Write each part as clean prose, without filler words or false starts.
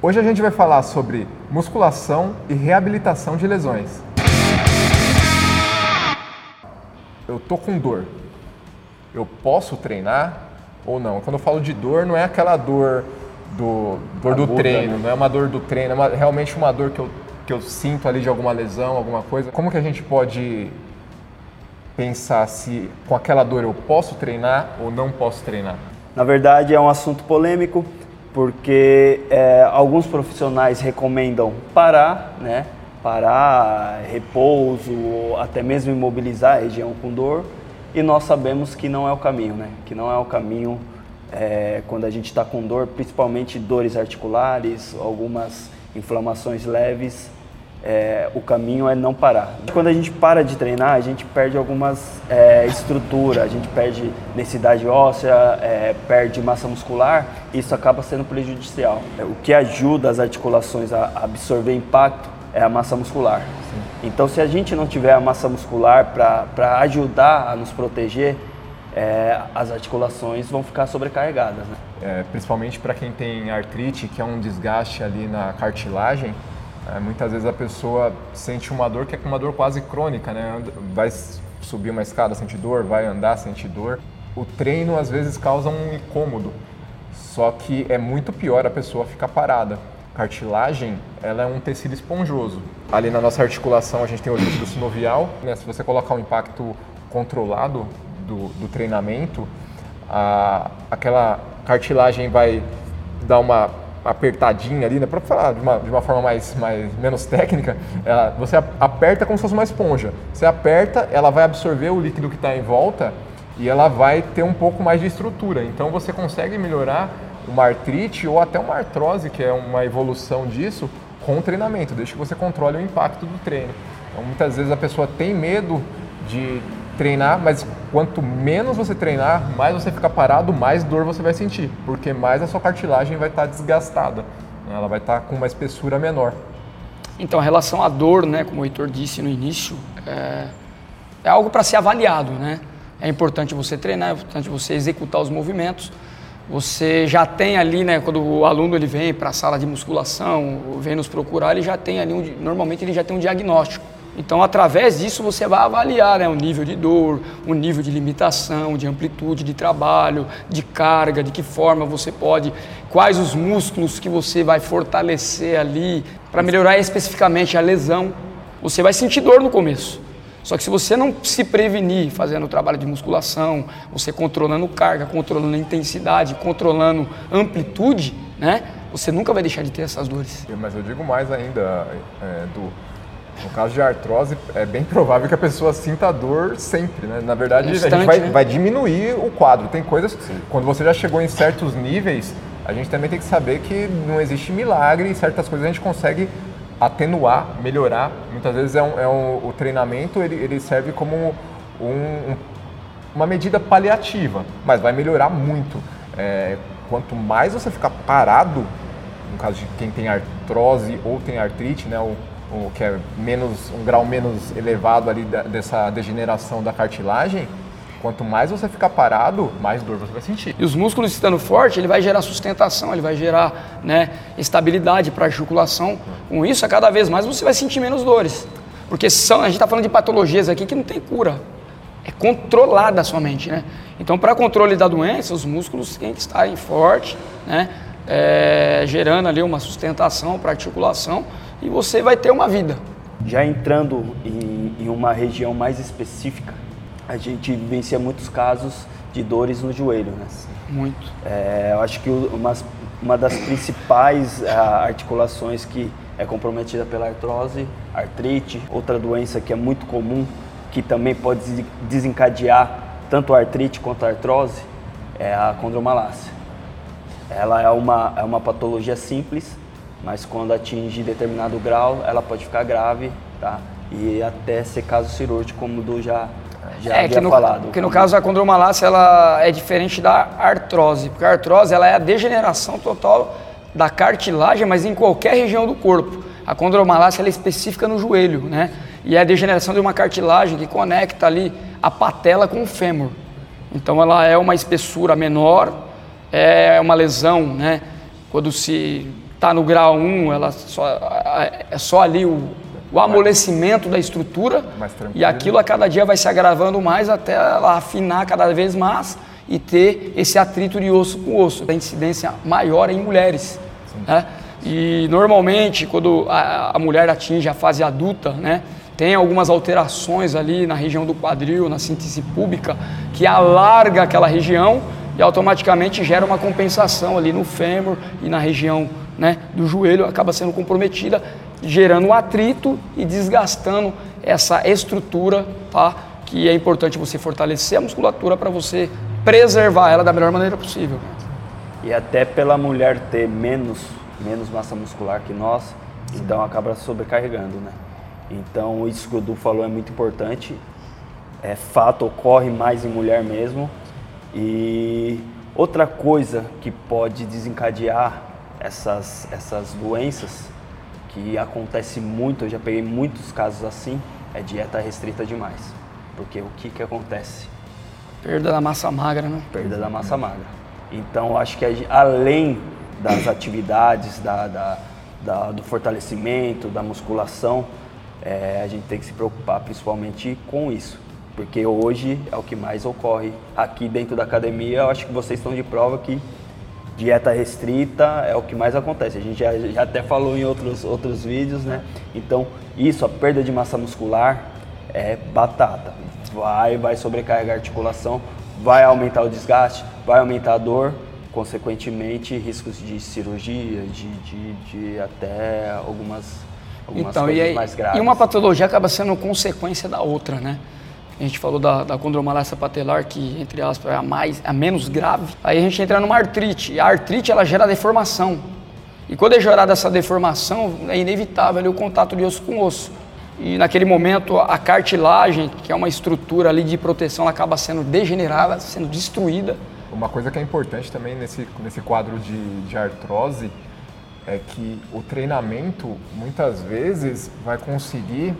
Hoje a gente vai falar sobre musculação e reabilitação de lesões. Eu tô com dor. Eu posso treinar ou não? Quando eu falo de dor, não é aquela dor do treino, não é uma dor do treino, é realmente uma dor que eu sinto ali de alguma lesão, alguma coisa. Como que a gente pode pensar se com aquela dor eu posso treinar ou não posso treinar? Na verdade é um assunto polêmico, porque alguns profissionais recomendam parar, né? Parar, repouso, ou até mesmo imobilizar a região com dor, e nós sabemos que não é o caminho, né? Que não é o caminho quando a gente está com dor, principalmente dores articulares, algumas inflamações leves, o caminho é não parar. Quando a gente para de treinar, a gente perde algumas estruturas, a gente perde densidade óssea, perde massa muscular, e isso acaba sendo prejudicial. O que ajuda as articulações a absorver impacto é a massa muscular. Sim. Então, se a gente não tiver a massa muscular para ajudar a nos proteger, as articulações vão ficar sobrecarregadas, né? Principalmente para quem tem artrite, que é um desgaste ali na cartilagem, muitas vezes a pessoa sente uma dor que é uma dor quase crônica, né? Vai subir uma escada, sente dor, vai andar, sente dor. O treino às vezes causa um incômodo, só que é muito pior a pessoa ficar parada. Cartilagem, ela é um tecido esponjoso. Ali na nossa articulação a gente tem o líquido sinovial, né? Se você colocar um impacto controlado do treinamento, aquela cartilagem vai dar uma apertadinha ali, né? Para falar de uma forma menos técnica, você aperta como se fosse uma esponja. Você aperta, ela vai absorver o líquido que está em volta e ela vai ter um pouco mais de estrutura. Então você consegue melhorar uma artrite ou até uma artrose, que é uma evolução disso, com o treinamento, desde que você controle o impacto do treino. Então, muitas vezes a pessoa tem medo de treinar, mas quanto menos você treinar, mais você ficar parado, mais dor você vai sentir, porque mais a sua cartilagem vai estar desgastada, né? Ela vai estar com uma espessura menor. Então, a relação à dor, né, como o Heitor disse no início, é algo para ser avaliado, né? É importante você treinar, é importante você executar os movimentos. Você já tem ali, né, quando o aluno ele vem para a sala de musculação, vem nos procurar, ele já tem ali, normalmente ele já tem um diagnóstico. Então, através disso, você vai avaliar, né, o nível de dor, o nível de limitação, de amplitude de trabalho, de carga, de que forma você pode, quais os músculos que você vai fortalecer ali para melhorar especificamente a lesão. Você vai sentir dor no começo. Só que se você não se prevenir fazendo o trabalho de musculação, você controlando carga, controlando intensidade, controlando amplitude, né? Você nunca vai deixar de ter essas dores. Mas eu digo mais ainda, no caso de artrose, é bem provável que a pessoa sinta dor sempre, né? Na verdade, a gente vai diminuir o quadro. Tem coisas, quando você já chegou em certos níveis, a gente também tem que saber que não existe milagre e certas coisas a gente consegue atenuar, melhorar. Muitas vezes o treinamento ele serve como uma medida paliativa, mas vai melhorar muito. Quanto mais você ficar parado, no caso de quem tem artrose ou tem artrite, né, o que é um grau menos elevado ali dessa degeneração da cartilagem, quanto mais você ficar parado, mais dor você vai sentir. E os músculos estando forte, ele vai gerar sustentação, ele vai gerar, né, estabilidade para a articulação. Com isso, a cada vez mais você vai sentir menos dores. Porque a gente está falando de patologias aqui que não tem cura. É controlada somente, né? Então, para controle da doença, os músculos têm que estarem fortes, né? Gerando ali uma sustentação para a articulação, e você vai ter uma vida. Já entrando em uma região mais específica, a gente vivencia muitos casos de dores no joelho, né? Muito. Eu acho que uma das principais articulações que é comprometida pela artrose, artrite, outra doença que é muito comum, que também pode desencadear tanto a artrite quanto a artrose, é a condromalácia. Ela é uma patologia simples, mas quando atinge determinado grau, ela pode ficar grave, tá? E até ser caso cirúrgico, como o Du já havia falado. Porque no caso a condromalácia, ela é diferente da artrose, porque a artrose ela é a degeneração total da cartilagem, mas em qualquer região do corpo. A condromalácia ela é específica no joelho, né? E é a degeneração de uma cartilagem que conecta ali a patela com o fêmur. Então ela é uma espessura menor, é uma lesão, né, Quando se está no grau 1, ela só, é só ali o amolecimento da estrutura, e aquilo a cada dia vai se agravando mais até ela afinar cada vez mais e ter esse atrito de osso com osso. A incidência maior é em mulheres, né? E normalmente quando a mulher atinge a fase adulta, né, tem algumas alterações ali na região do quadril, na síntese púbica, que alarga aquela região e automaticamente gera uma compensação ali no fêmur e na região, né, do joelho, acaba sendo comprometida, gerando atrito e desgastando essa estrutura, tá? Que é importante você fortalecer a musculatura para você preservar ela da melhor maneira possível. E até pela mulher ter menos massa muscular que nós, sim, então acaba sobrecarregando, né? Então isso que o Du falou é muito importante, é fato, ocorre mais em mulher mesmo. E outra coisa que pode desencadear essas doenças, que acontece muito, eu já peguei muitos casos assim, é dieta restrita demais. Porque o que acontece? Perda da massa magra, né? Perda da massa magra. Então acho que além das atividades, do fortalecimento, da musculação, a gente tem que se preocupar principalmente com isso. Porque hoje é o que mais ocorre aqui dentro da academia. Eu acho que vocês estão de prova que dieta restrita é o que mais acontece. A gente já até falou em outros vídeos, né? Então, isso, a perda de massa muscular é batata. Vai sobrecarregar a articulação, vai aumentar o desgaste, vai aumentar a dor, consequentemente riscos de cirurgia, de até algumas coisas mais graves. E uma patologia acaba sendo consequência da outra, né? A gente falou da condromalácia patelar, que, entre aspas, é a menos grave. Aí a gente entra numa artrite. A artrite, ela gera deformação. E quando é gerada essa deformação, é inevitável ali o contato de osso com osso. E naquele momento, a cartilagem, que é uma estrutura ali de proteção, ela acaba sendo degenerada, sendo destruída. Uma coisa que é importante também nesse quadro de artrose é que o treinamento, muitas vezes, vai conseguir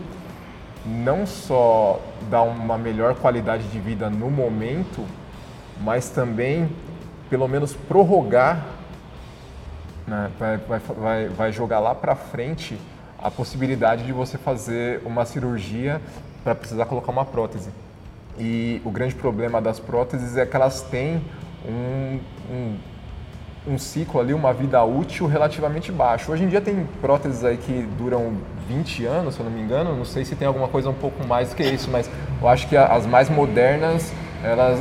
não só dar uma melhor qualidade de vida no momento, mas também, pelo menos, prorrogar, né? Vai jogar lá para frente a possibilidade de você fazer uma cirurgia para precisar colocar uma prótese. E o grande problema das próteses é que elas têm um ciclo ali, uma vida útil relativamente baixa. Hoje em dia tem próteses aí que duram 20 anos, se eu não me engano, não sei se tem alguma coisa um pouco mais do que isso, mas eu acho que as mais modernas,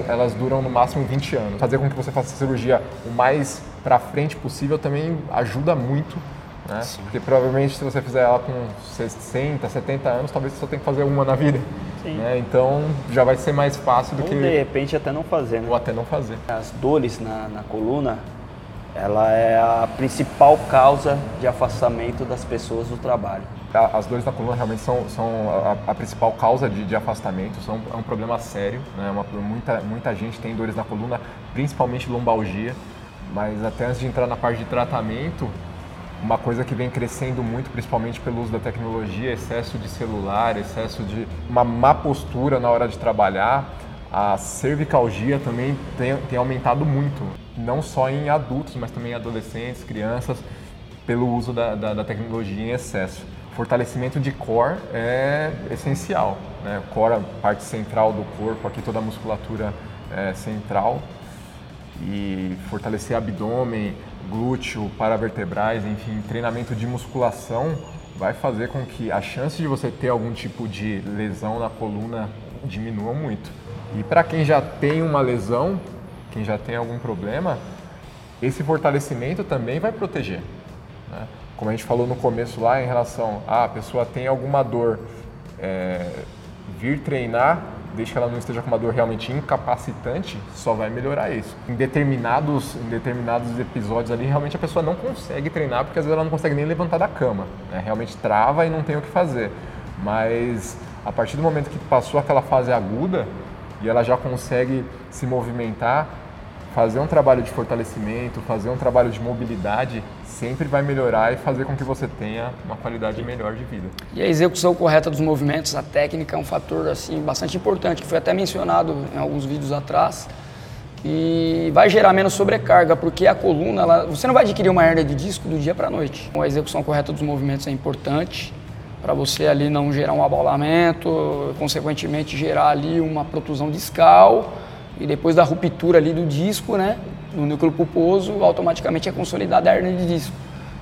elas duram no máximo 20 anos. Fazer com que você faça a cirurgia o mais pra frente possível também ajuda muito, né? Sim. Porque provavelmente se você fizer ela com 60, 70 anos, talvez você só tenha que fazer uma na vida. Né? Então já vai ser mais fácil do que... Ou de repente até não fazer, né? Ou até não fazer. As dores na coluna, ela é a principal causa de afastamento das pessoas do trabalho. As dores na coluna realmente são a principal causa de afastamento, é um problema sério, né? Muita gente tem dores na coluna, principalmente lombalgia, mas até antes de entrar na parte de tratamento, uma coisa que vem crescendo muito, principalmente pelo uso da tecnologia, excesso de celular, excesso de uma má postura na hora de trabalhar, a cervicalgia também tem aumentado muito, não só em adultos, mas também em adolescentes, crianças, pelo uso da tecnologia em excesso. Fortalecimento de core é essencial, né? Core, a parte central do corpo, aqui toda a musculatura central, e fortalecer abdômen, glúteo, paravertebrais, enfim, treinamento de musculação vai fazer com que a chance de você ter algum tipo de lesão na coluna diminua muito. E para quem já tem uma lesão, quem já tem algum problema, esse fortalecimento também vai proteger, né? Como a gente falou no começo lá em relação a pessoa tem alguma dor, vir treinar, desde que ela não esteja com uma dor realmente incapacitante, só vai melhorar isso. Em determinados episódios ali, realmente a pessoa não consegue treinar, porque às vezes ela não consegue nem levantar da cama, né? Realmente trava e não tem o que fazer. Mas a partir do momento que passou aquela fase aguda, e ela já consegue se movimentar, fazer um trabalho de fortalecimento, fazer um trabalho de mobilidade, sempre vai melhorar e fazer com que você tenha uma qualidade melhor de vida. E a execução correta dos movimentos, a técnica é um fator assim, bastante importante, que foi até mencionado em alguns vídeos atrás, e vai gerar menos sobrecarga, porque a coluna, ela, você não vai adquirir uma hernia de disco do dia para a noite. A execução correta dos movimentos é importante para você ali não gerar um abaulamento, consequentemente gerar ali uma protusão discal e depois da ruptura ali do disco, né, do núcleo pulposo, automaticamente é consolidada a hernia de disco.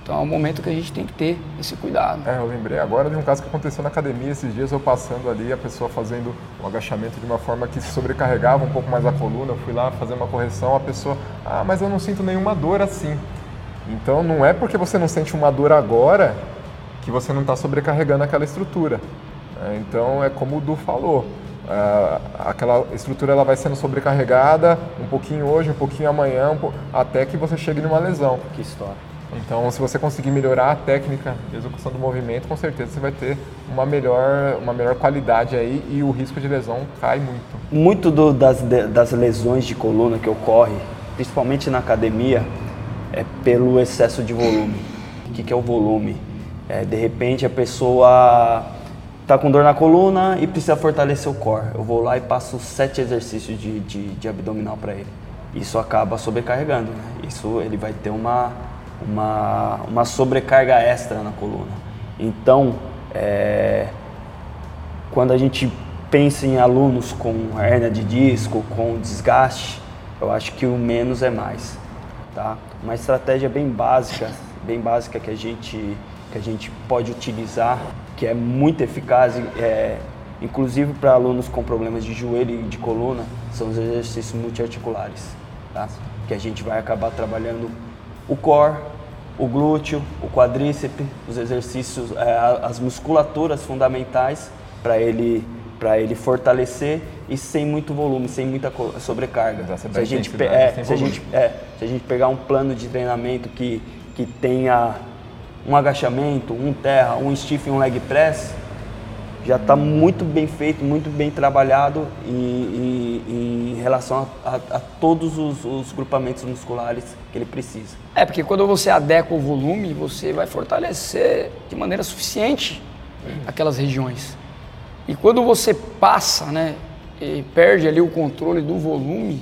Então é um momento que a gente tem que ter esse cuidado. É, eu lembrei agora de um caso que aconteceu na academia esses dias, eu passando ali, a pessoa fazendo um agachamento de uma forma que sobrecarregava um pouco mais a coluna, eu fui lá fazer uma correção, a pessoa, ah, mas eu não sinto nenhuma dor assim. Então não é porque você não sente uma dor agora que você não está sobrecarregando aquela estrutura. Então é como o Du falou, aquela estrutura ela vai sendo sobrecarregada, um pouquinho hoje, um pouquinho amanhã, até que você chegue numa lesão. Que história. Então, se você conseguir melhorar a técnica de execução do movimento, com certeza você vai ter uma melhor qualidade aí e o risco de lesão cai muito. Muito das lesões de coluna que ocorre, principalmente na academia, é pelo excesso de volume. O que é o volume? De repente, a pessoa está com dor na coluna e precisa fortalecer o core. Eu vou lá e passo 7 exercícios de abdominal para ele. Isso acaba sobrecarregando, né? Isso ele vai ter uma sobrecarga extra na coluna. Então, quando a gente pensa em alunos com hernia de disco, com desgaste, eu acho que o menos é mais, tá? Uma estratégia bem básica que a gente pode utilizar, que é muito eficaz, inclusive para alunos com problemas de joelho e de coluna, são os exercícios multiarticulares, tá? Que a gente vai acabar trabalhando o core, o glúteo, o quadríceps, os exercícios, as musculaturas fundamentais para ele fortalecer e sem muito volume, sem muita sobrecarga. Se a gente pegar um plano de treinamento que tenha um agachamento, um terra, um stiff e um leg press, já está muito bem feito, muito bem trabalhado em relação a todos os grupamentos musculares que ele precisa. Porque quando você adequa o volume, você vai fortalecer de maneira suficiente aquelas regiões. E quando você passa, né, e perde ali o controle do volume,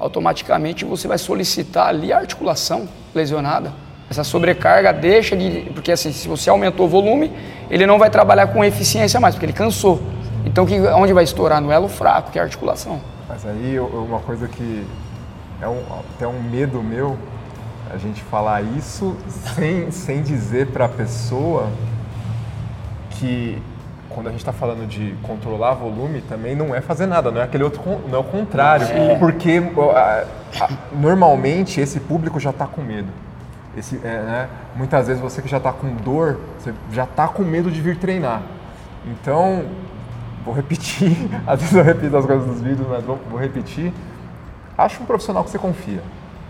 automaticamente você vai solicitar ali a articulação lesionada. Essa sobrecarga deixa de... Porque assim, se você aumentou o volume, ele não vai trabalhar com eficiência mais, porque ele cansou. Então, onde vai estourar? No elo fraco, que é a articulação. Mas aí, uma coisa que é até um medo meu, a gente falar isso sem dizer para a pessoa que, quando a gente está falando de controlar volume, também não é fazer nada, não é aquele outro, não é o contrário. Porque, normalmente, esse público já está com medo. Muitas vezes você que já está com dor, você já está com medo de vir treinar. Então, vou repetir, às vezes eu repito as coisas dos vídeos, mas vou repetir. Acha um profissional que você confia.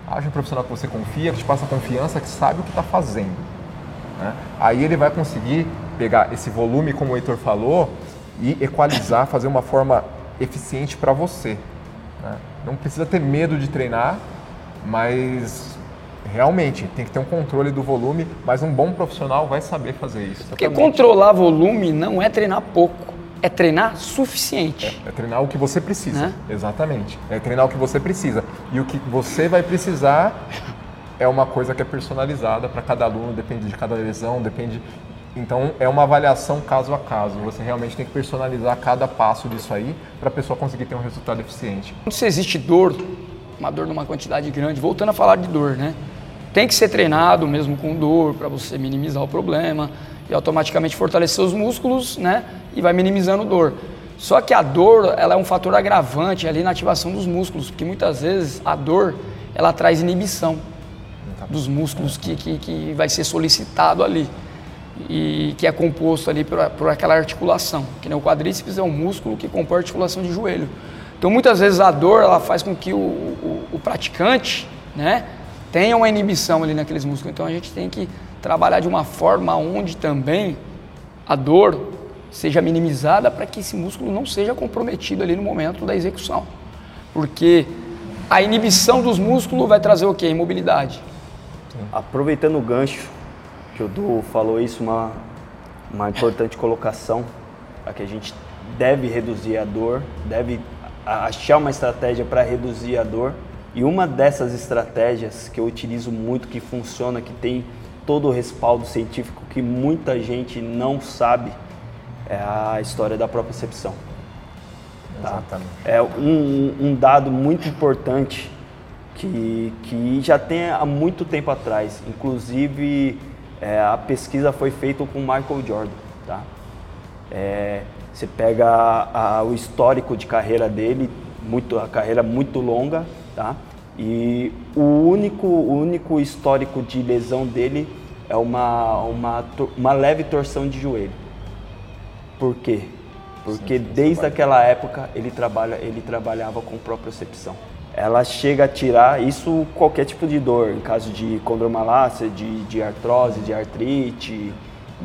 Acha um profissional que você confia, que te passa confiança, que sabe o que está fazendo, né? Aí ele vai conseguir pegar esse volume, como o Heitor falou, e equalizar, fazer uma forma eficiente para você, né? Não precisa ter medo de treinar, mas... Realmente, tem que ter um controle do volume, mas um bom profissional vai saber fazer isso. Porque controlar volume não é treinar pouco, é treinar suficiente. É treinar o que você precisa, né? Exatamente. É treinar o que você precisa. E o que você vai precisar é uma coisa que é personalizada para cada aluno, depende de cada lesão, depende... Então, é uma avaliação caso a caso. Você realmente tem que personalizar cada passo disso aí para a pessoa conseguir ter um resultado eficiente. Quando se existe dor, uma dor numa quantidade grande, voltando a falar de dor, né? Tem que ser treinado mesmo com dor para você minimizar o problema e automaticamente fortalecer os músculos, né? E vai minimizando dor. Só que a dor, ela é um fator agravante ali na ativação dos músculos, porque muitas vezes a dor, ela traz inibição dos músculos que vai ser solicitado ali e que é composto ali por aquela articulação, que nem o quadríceps é um músculo que compõe a articulação de joelho. Então, muitas vezes a dor, ela faz com que o praticante, né, tenha uma inibição ali naqueles músculos. Então, a gente tem que trabalhar de uma forma onde também a dor seja minimizada para que esse músculo não seja comprometido ali no momento da execução. Porque a inibição dos músculos vai trazer o quê? Imobilidade. Aproveitando o gancho, que o Du falou isso, uma importante colocação, a que a gente deve reduzir a dor, deve achar uma estratégia para reduzir a dor. E uma dessas estratégias que eu utilizo muito, que funciona, que tem todo o respaldo científico, que muita gente não sabe, é a história da propriocepção. Tá? Exatamente. É um dado muito importante que já tem há muito tempo atrás. Inclusive, a pesquisa foi feita com o Michael Jordan. Tá? Você pega o histórico de carreira dele, a carreira muito longa, tá? E o único histórico de lesão dele é uma leve torção de joelho. Por quê? Porque desde aquela época ele trabalhava com propriocepção. Ela chega a tirar isso, qualquer tipo de dor, em caso de condromalácia, de artrose, de artrite,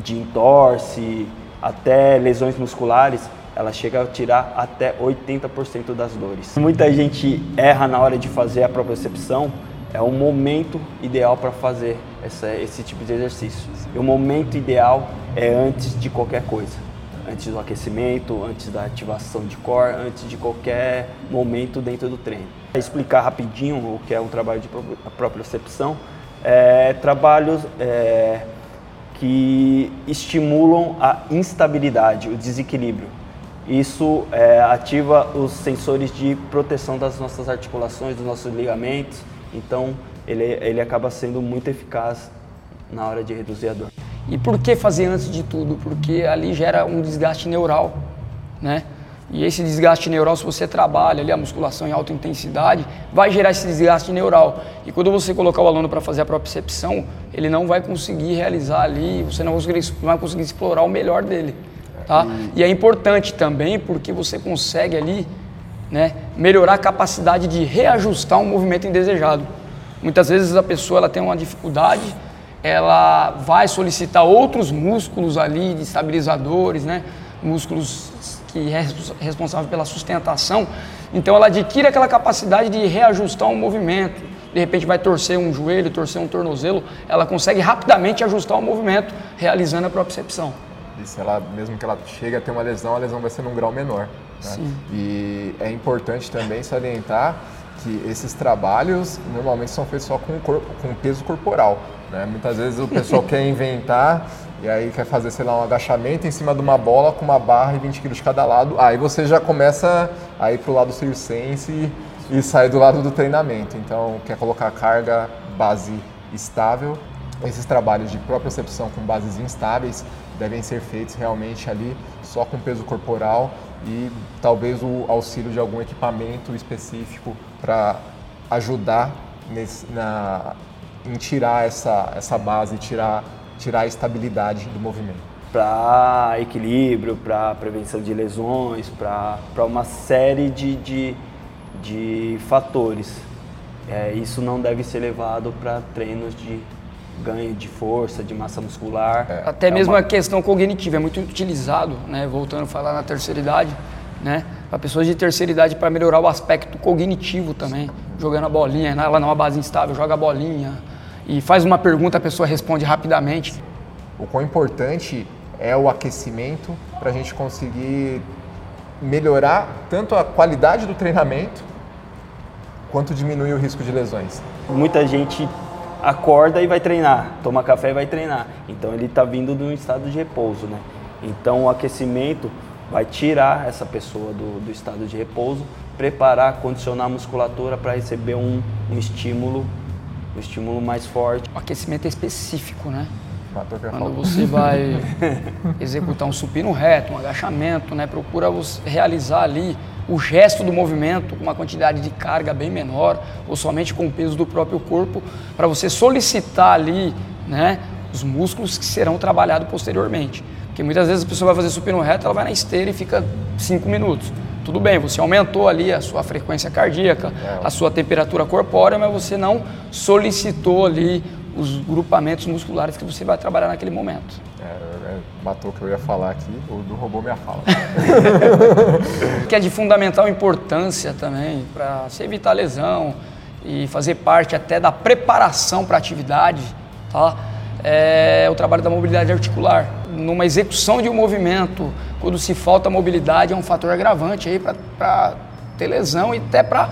de entorse, até lesões musculares, ela chega a tirar até 80% das dores. Muita gente erra na hora de fazer a propriocepção, é o momento ideal para fazer esse tipo de exercício. E o momento ideal é antes de qualquer coisa, antes do aquecimento, antes da ativação de core, antes de qualquer momento dentro do treino. Explicar rapidinho o que é um trabalho de propriocepção, trabalhos que estimulam a instabilidade, o desequilíbrio. Isso ativa os sensores de proteção das nossas articulações, dos nossos ligamentos, então ele acaba sendo muito eficaz na hora de reduzir a dor. E por que fazer antes de tudo? Porque ali gera um desgaste neural, né? E esse desgaste neural, se você trabalha ali a musculação em alta intensidade, vai gerar esse desgaste neural. E quando você colocar o aluno para fazer a propriocepção, ele não vai conseguir realizar ali, você não vai conseguir explorar o melhor dele, tá? E é importante também porque você consegue ali, né, melhorar a capacidade de reajustar um movimento indesejado. Muitas vezes a pessoa ela tem uma dificuldade, ela vai solicitar outros músculos ali, de estabilizadores, né? Músculos que é responsável pela sustentação, então ela adquire aquela capacidade de reajustar um movimento, de repente vai torcer um joelho, torcer um tornozelo, ela consegue rapidamente ajustar o movimento, realizando a propriocepção. Isso, mesmo que ela chegue a ter uma lesão, a lesão vai ser num grau menor. Né? Sim. E é importante também salientar que esses trabalhos normalmente são feitos só com peso corporal. Né? Muitas vezes o pessoal quer inventar e aí quer fazer, sei lá, um agachamento em cima de uma bola com uma barra e 20 kg de cada lado. Aí você já começa a ir pro lado circense e sai do lado do treinamento. Então, quer colocar carga, base estável. Esses trabalhos de propriocepção com bases instáveis devem ser feitos realmente ali só com peso corporal e talvez o auxílio de algum equipamento específico para ajudar em tirar essa base, tirar a estabilidade do movimento. Para equilíbrio, para prevenção de lesões, para uma série de fatores. Isso não deve ser levado para treinos de ganho de força, de massa muscular. Até mesmo a questão cognitiva, é muito utilizado, né, voltando a falar na terceira idade, né, para pessoas de terceira idade, para melhorar o aspecto cognitivo também, jogando a bolinha, ela não é uma base instável, joga a bolinha e faz uma pergunta, a pessoa responde rapidamente. O quão importante é o aquecimento para a gente conseguir melhorar tanto a qualidade do treinamento quanto diminuir o risco de lesões. Muita gente acorda e vai treinar, toma café e vai treinar. Então ele está vindo de um estado de repouso, né? Então o aquecimento vai tirar essa pessoa do estado de repouso, preparar, condicionar a musculatura para receber um estímulo mais forte. O aquecimento é específico, né? Quando você vai executar um supino reto, um agachamento, né? Procura realizar ali o gesto do movimento com uma quantidade de carga bem menor ou somente com o peso do próprio corpo para você solicitar ali, né, os músculos que serão trabalhados posteriormente. Porque muitas vezes a pessoa vai fazer supino reto, ela vai na esteira e fica 5 minutos. Tudo bem, você aumentou ali a sua frequência cardíaca, a sua temperatura corpórea, mas você não solicitou ali os grupamentos musculares que você vai trabalhar naquele momento. Matou o que eu ia falar aqui, ou do robô minha fala. Que é de fundamental importância também para se evitar lesão e fazer parte até da preparação para a atividade, tá? É o trabalho da mobilidade articular. Numa execução de um movimento, quando se falta mobilidade, é um fator agravante aí para ter lesão e até para,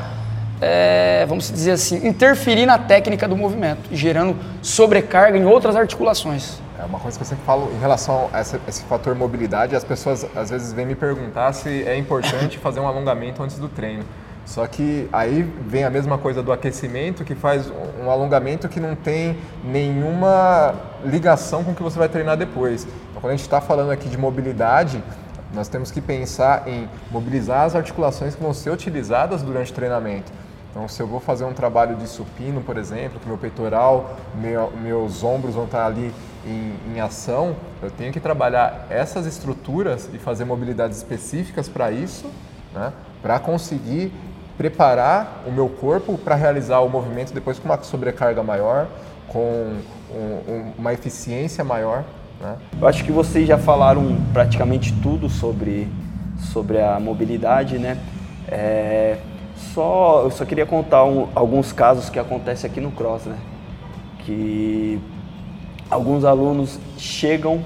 vamos dizer assim, interferir na técnica do movimento, gerando sobrecarga em outras articulações. É uma coisa que eu sempre falo em relação a esse fator mobilidade, as pessoas às vezes vêm me perguntar se é importante fazer um alongamento antes do treino. Só que aí vem a mesma coisa do aquecimento, que faz um alongamento que não tem nenhuma ligação com o que você vai treinar depois. Então, quando a gente está falando aqui de mobilidade, nós temos que pensar em mobilizar as articulações que vão ser utilizadas durante o treinamento. Então, se eu vou fazer um trabalho de supino, por exemplo, que meu peitoral, meus ombros vão estar ali em ação, eu tenho que trabalhar essas estruturas e fazer mobilidades específicas para isso, né, para conseguir preparar o meu corpo para realizar o movimento depois com uma sobrecarga maior, com uma eficiência maior, né? Eu acho que vocês já falaram praticamente tudo sobre a mobilidade, né? Eu só queria contar alguns casos que acontecem aqui no Cross, né? Que alguns alunos chegam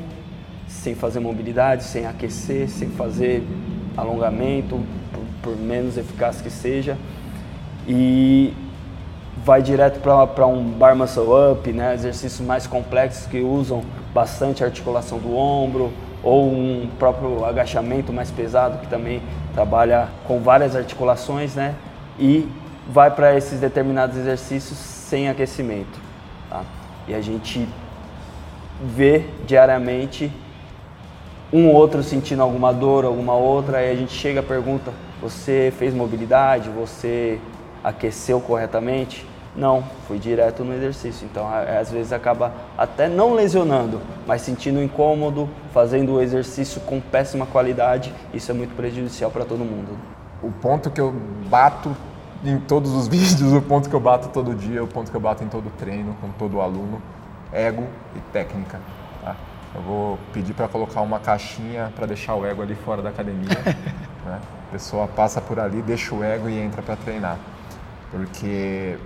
sem fazer mobilidade, sem aquecer, sem fazer alongamento, por menos eficaz que seja, e vai direto para um bar muscle up, né? Exercícios mais complexos que usam bastante a articulação do ombro, ou um próprio agachamento mais pesado que também trabalha com várias articulações, né? E vai para esses determinados exercícios sem aquecimento, tá? E a gente vê diariamente um outro sentindo alguma dor, alguma outra, e a gente chega e pergunta: você fez mobilidade? Você aqueceu corretamente? Não, fui direto no exercício. Então, às vezes acaba até não lesionando, mas sentindo incômodo, fazendo o exercício com péssima qualidade. Isso é muito prejudicial para todo mundo. O ponto que eu bato em todos os vídeos, o ponto que eu bato todo dia, o ponto que eu bato em todo treino, com todo aluno, ego e técnica. Tá? Eu vou pedir para colocar uma caixinha para deixar o ego ali fora da academia, né? A pessoa passa por ali, deixa o ego e entra para treinar. Porque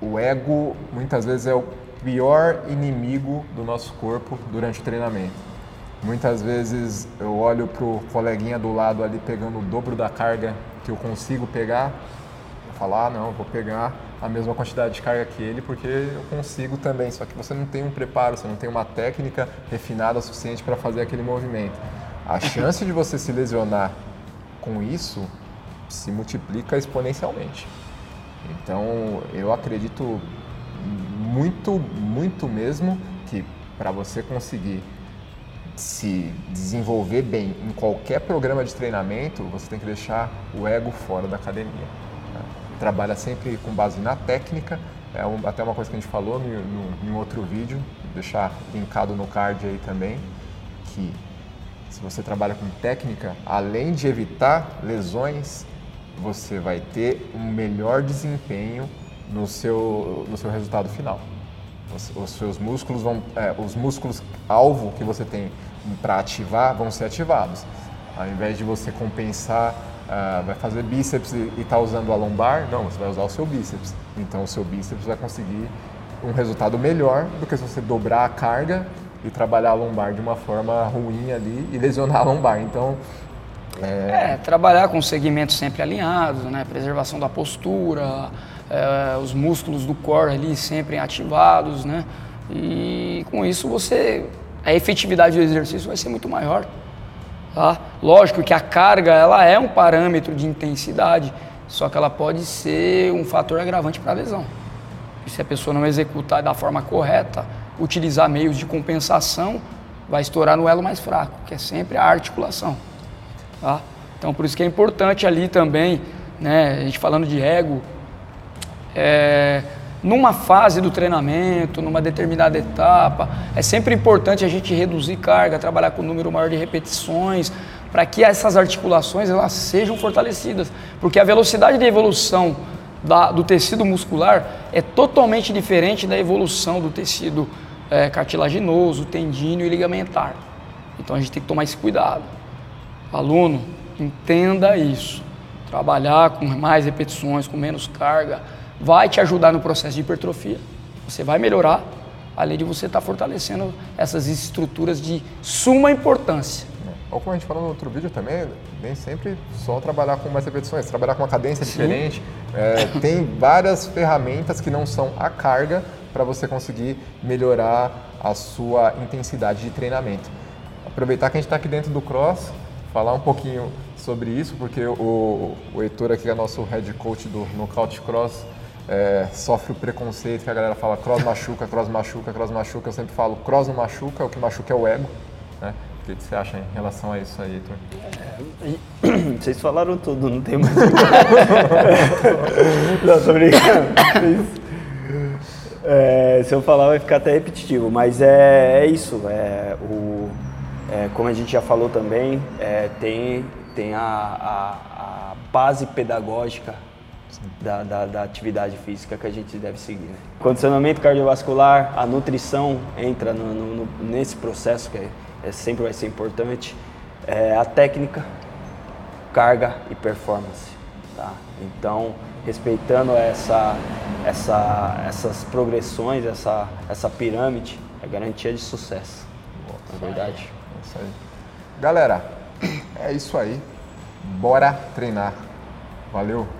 o ego, muitas vezes, é o pior inimigo do nosso corpo durante o treinamento. Muitas vezes eu olho para o coleguinha do lado ali pegando o dobro da carga que eu consigo pegar. Eu falo, não, vou pegar a mesma quantidade de carga que ele porque eu consigo também. Só que você não tem um preparo, você não tem uma técnica refinada o suficiente para fazer aquele movimento. A chance de você se lesionar com isso se multiplica exponencialmente. Então, eu acredito muito, muito mesmo que para você conseguir se desenvolver bem em qualquer programa de treinamento, você tem que deixar o ego fora da academia, né? Trabalha sempre com base na técnica, até uma coisa que a gente falou em outro vídeo, vou deixar linkado no card aí também, que se você trabalha com técnica, além de evitar lesões, você vai ter um melhor desempenho no seu resultado final. Os seus músculos os músculos alvo que você tem para ativar vão ser ativados. Ao invés de você compensar, vai fazer bíceps e tá usando a lombar, não, você vai usar o seu bíceps. Então o seu bíceps vai conseguir um resultado melhor do que se você dobrar a carga e trabalhar a lombar de uma forma ruim ali e lesionar a lombar. Então, trabalhar com segmentos sempre alinhados, né? Preservação da postura, os músculos do core ali sempre ativados, né? E com isso a efetividade do exercício vai ser muito maior, tá? Lógico que a carga ela é um parâmetro de intensidade, só que ela pode ser um fator agravante para a lesão. E se a pessoa não executar da forma correta, utilizar meios de compensação, vai estourar no elo mais fraco, que é sempre a articulação, tá? Então, por isso que é importante ali também, né, a gente falando de ego, numa fase do treinamento, numa determinada etapa, é sempre importante a gente reduzir carga, trabalhar com um número maior de repetições, para que essas articulações elas sejam fortalecidas, porque a velocidade de evolução do tecido muscular é totalmente diferente da evolução do tecido cartilaginoso, tendíneo e ligamentar. Então a gente tem que tomar esse cuidado. Aluno, entenda isso. Trabalhar com mais repetições, com menos carga, vai te ajudar no processo de hipertrofia. Você vai melhorar, além de você estar fortalecendo essas estruturas de suma importância. Ou como a gente falou no outro vídeo também, nem sempre só trabalhar com mais repetições, trabalhar com uma cadência diferente. Tem várias ferramentas que não são a carga para você conseguir melhorar a sua intensidade de treinamento. Aproveitar que a gente está aqui dentro do cross, falar um pouquinho sobre isso, porque o Heitor aqui, que é nosso head coach do Knockout Cross, sofre o preconceito que a galera fala cross machuca, cross machuca, cross machuca. Eu sempre falo cross não machuca, o que machuca é o ego, né? O que você acha em relação a isso aí, Heitor? Vocês falaram tudo, não tem mais. Não, tô brincando. Se eu falar vai ficar até repetitivo, mas é isso. Como a gente já falou também, tem a base pedagógica da atividade física que a gente deve seguir, né? Condicionamento cardiovascular, a nutrição entra nesse processo que sempre vai ser importante, a técnica, carga e performance, tá? Então, respeitando essas progressões, essa pirâmide, é garantia de sucesso. É verdade. É isso aí. Galera, é isso aí. Bora treinar. Valeu!